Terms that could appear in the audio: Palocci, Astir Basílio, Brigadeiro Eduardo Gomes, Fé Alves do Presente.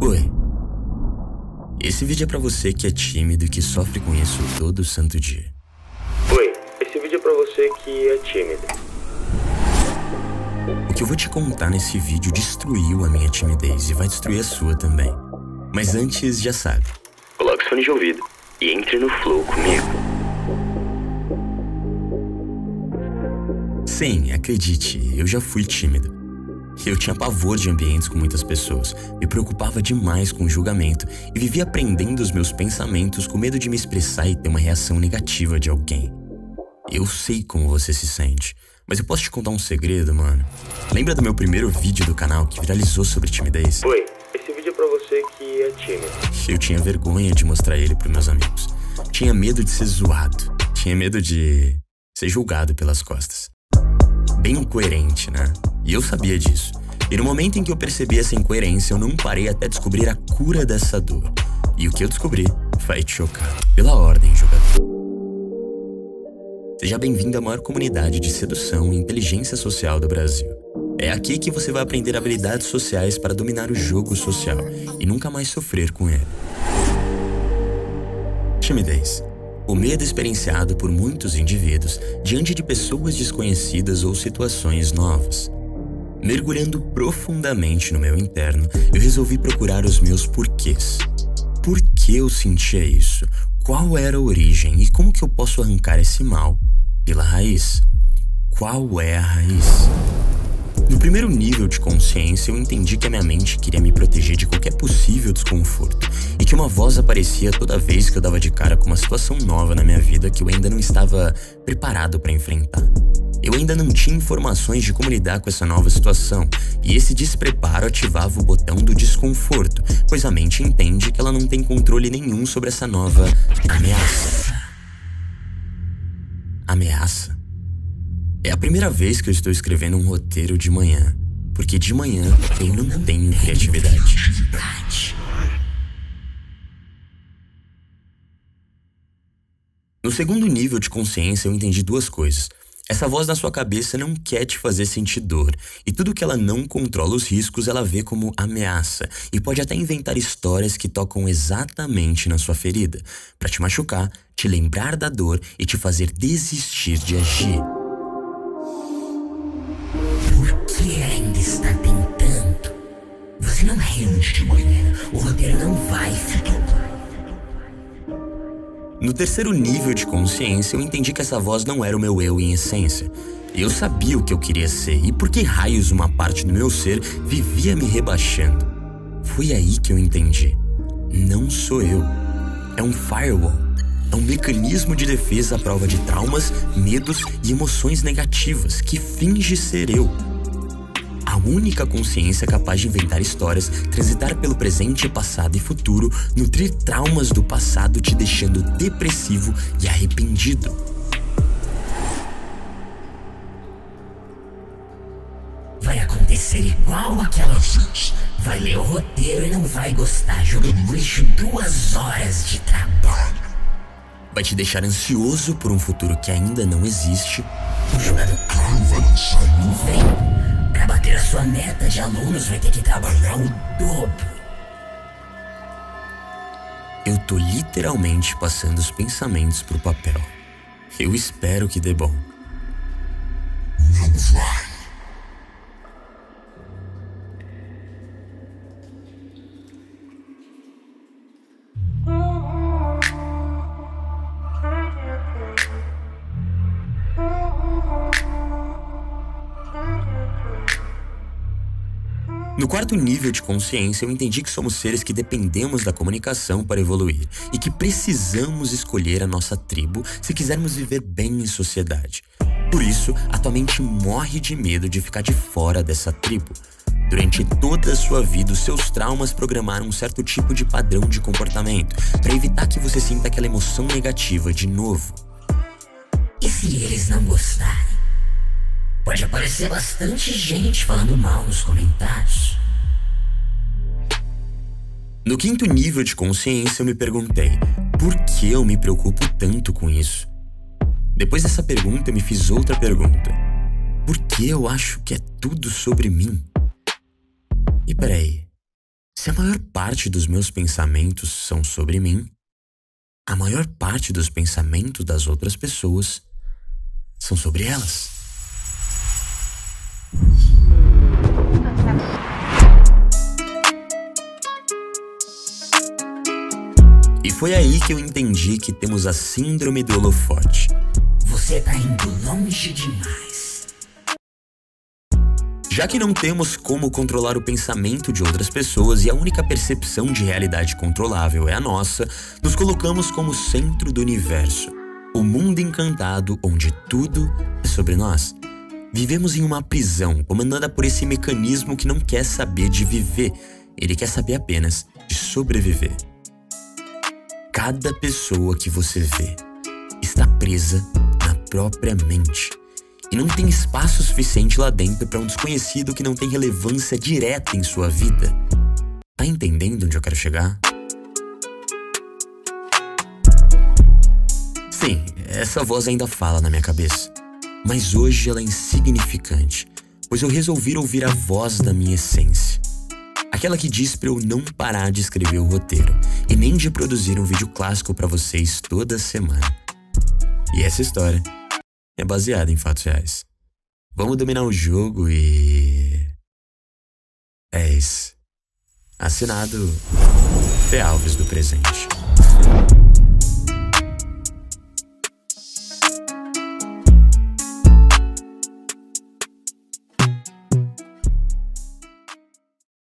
Oi. Esse vídeo é pra você que é tímido e que sofre com isso todo santo dia. Oi. Esse vídeo é pra você que é tímido. O que eu vou te contar nesse vídeo destruiu a minha timidez e vai destruir a sua também. Mas antes, já sabe, coloque seu fone de ouvido e entre no flow comigo. Sim, acredite, eu já fui tímido. Eu tinha pavor de ambientes com muitas pessoas, me preocupava demais com o julgamento e vivia prendendo os meus pensamentos com medo de me expressar e ter uma reação negativa de alguém. Eu sei como você se sente. Mas eu posso te contar um segredo, mano. Lembra do meu primeiro vídeo do canal que viralizou sobre timidez? Oi, esse vídeo é pra você que é tímido. Eu tinha vergonha de mostrar ele pros meus amigos. Tinha medo de ser zoado. Tinha medo de ser julgado pelas costas. Bem incoerente, né? E eu sabia disso. E no momento em que eu percebi essa incoerência, eu não parei até descobrir a cura dessa dor. E o que eu descobri vai te chocar. Pela ordem, jogador. Seja bem-vindo à maior comunidade de sedução e inteligência social do Brasil. É aqui que você vai aprender habilidades sociais para dominar o jogo social e nunca mais sofrer com ele. Timidez. O medo experienciado por muitos indivíduos diante de pessoas desconhecidas ou situações novas. Mergulhando profundamente no meu interno, eu resolvi procurar os meus porquês. Por que eu sentia isso? Qual era a origem e como que eu posso arrancar esse mal pela raiz? Qual é a raiz? No primeiro nível de consciência, eu entendi que a minha mente queria me proteger de qualquer possível desconforto e que uma voz aparecia toda vez que eu dava de cara com uma situação nova na minha vida que eu ainda não estava preparado para enfrentar. Eu ainda não tinha informações de como lidar com essa nova situação e esse despreparo ativava o botão do desconforto, pois a mente entende que ela não tem controle nenhum sobre essa nova ameaça. Ameaça? É a primeira vez que eu estou escrevendo um roteiro de manhã, porque de manhã eu não tenho criatividade. No segundo nível de consciência, eu entendi duas coisas. Essa voz na sua cabeça não quer te fazer sentir dor, e tudo que ela não controla os riscos ela vê como ameaça, e pode até inventar histórias que tocam exatamente na sua ferida, para te machucar, te lembrar da dor e te fazer desistir de agir. Você ainda está tentando. Você não rende de manhã. O roteiro não vai ficar. No terceiro nível de consciência, eu entendi que essa voz não era o meu eu em essência. Eu sabia o que eu queria ser e por que raios uma parte do meu ser vivia me rebaixando. Foi aí que eu entendi. Não sou eu. É um firewall. É um mecanismo de defesa à prova de traumas, medos e emoções negativas que finge ser eu. A única consciência capaz de inventar histórias, transitar pelo presente, passado e futuro, nutrir traumas do passado te deixando depressivo e arrependido. Vai acontecer igual aquela gente. Vai ler o roteiro e não vai gostar. Joga no lixo 2 horas de trabalho. Vai te deixar ansioso por um futuro que ainda não existe. O jogador claro vai lançar nuvem. Para bater a sua meta de alunos vai ter que trabalhar o dobro. Eu tô literalmente passando os pensamentos pro papel. Eu espero que dê bom. Não vai. No quarto nível de consciência, eu entendi que somos seres que dependemos da comunicação para evoluir e que precisamos escolher a nossa tribo se quisermos viver bem em sociedade. Por isso, a tua mente morre de medo de ficar de fora dessa tribo. Durante toda a sua vida, os seus traumas programaram um certo tipo de padrão de comportamento para evitar que você sinta aquela emoção negativa de novo. E se eles não gostarem? Pode aparecer bastante gente falando mal nos comentários. No quinto nível de consciência, eu me perguntei: Por que eu me preocupo tanto com isso? Depois dessa pergunta, eu me fiz outra pergunta. Por que eu acho que é tudo sobre mim? E peraí, se a maior parte dos meus pensamentos são sobre mim, a maior parte dos pensamentos das outras pessoas são sobre elas. E foi aí que eu entendi que temos a síndrome do holofote. Você tá indo longe demais. Já que não temos como controlar o pensamento de outras pessoas e a única percepção de realidade controlável é a nossa, nos colocamos como centro do universo. O mundo encantado onde tudo é sobre nós. Vivemos em uma prisão comandada por esse mecanismo que não quer saber de viver. Ele quer saber apenas de sobreviver. Cada pessoa que você vê está presa na própria mente. E não tem espaço suficiente lá dentro para um desconhecido que não tem relevância direta em sua vida. Tá entendendo onde eu quero chegar? Sim, essa voz ainda fala na minha cabeça. Mas hoje ela é insignificante, pois eu resolvi ouvir a voz da minha essência. Aquela que diz pra eu não parar de escrever o roteiro e nem de produzir um vídeo clássico pra vocês toda semana. E essa história é baseada em fatos reais. Vamos dominar o jogo e... é isso. Assinado Fé Alves do Presente.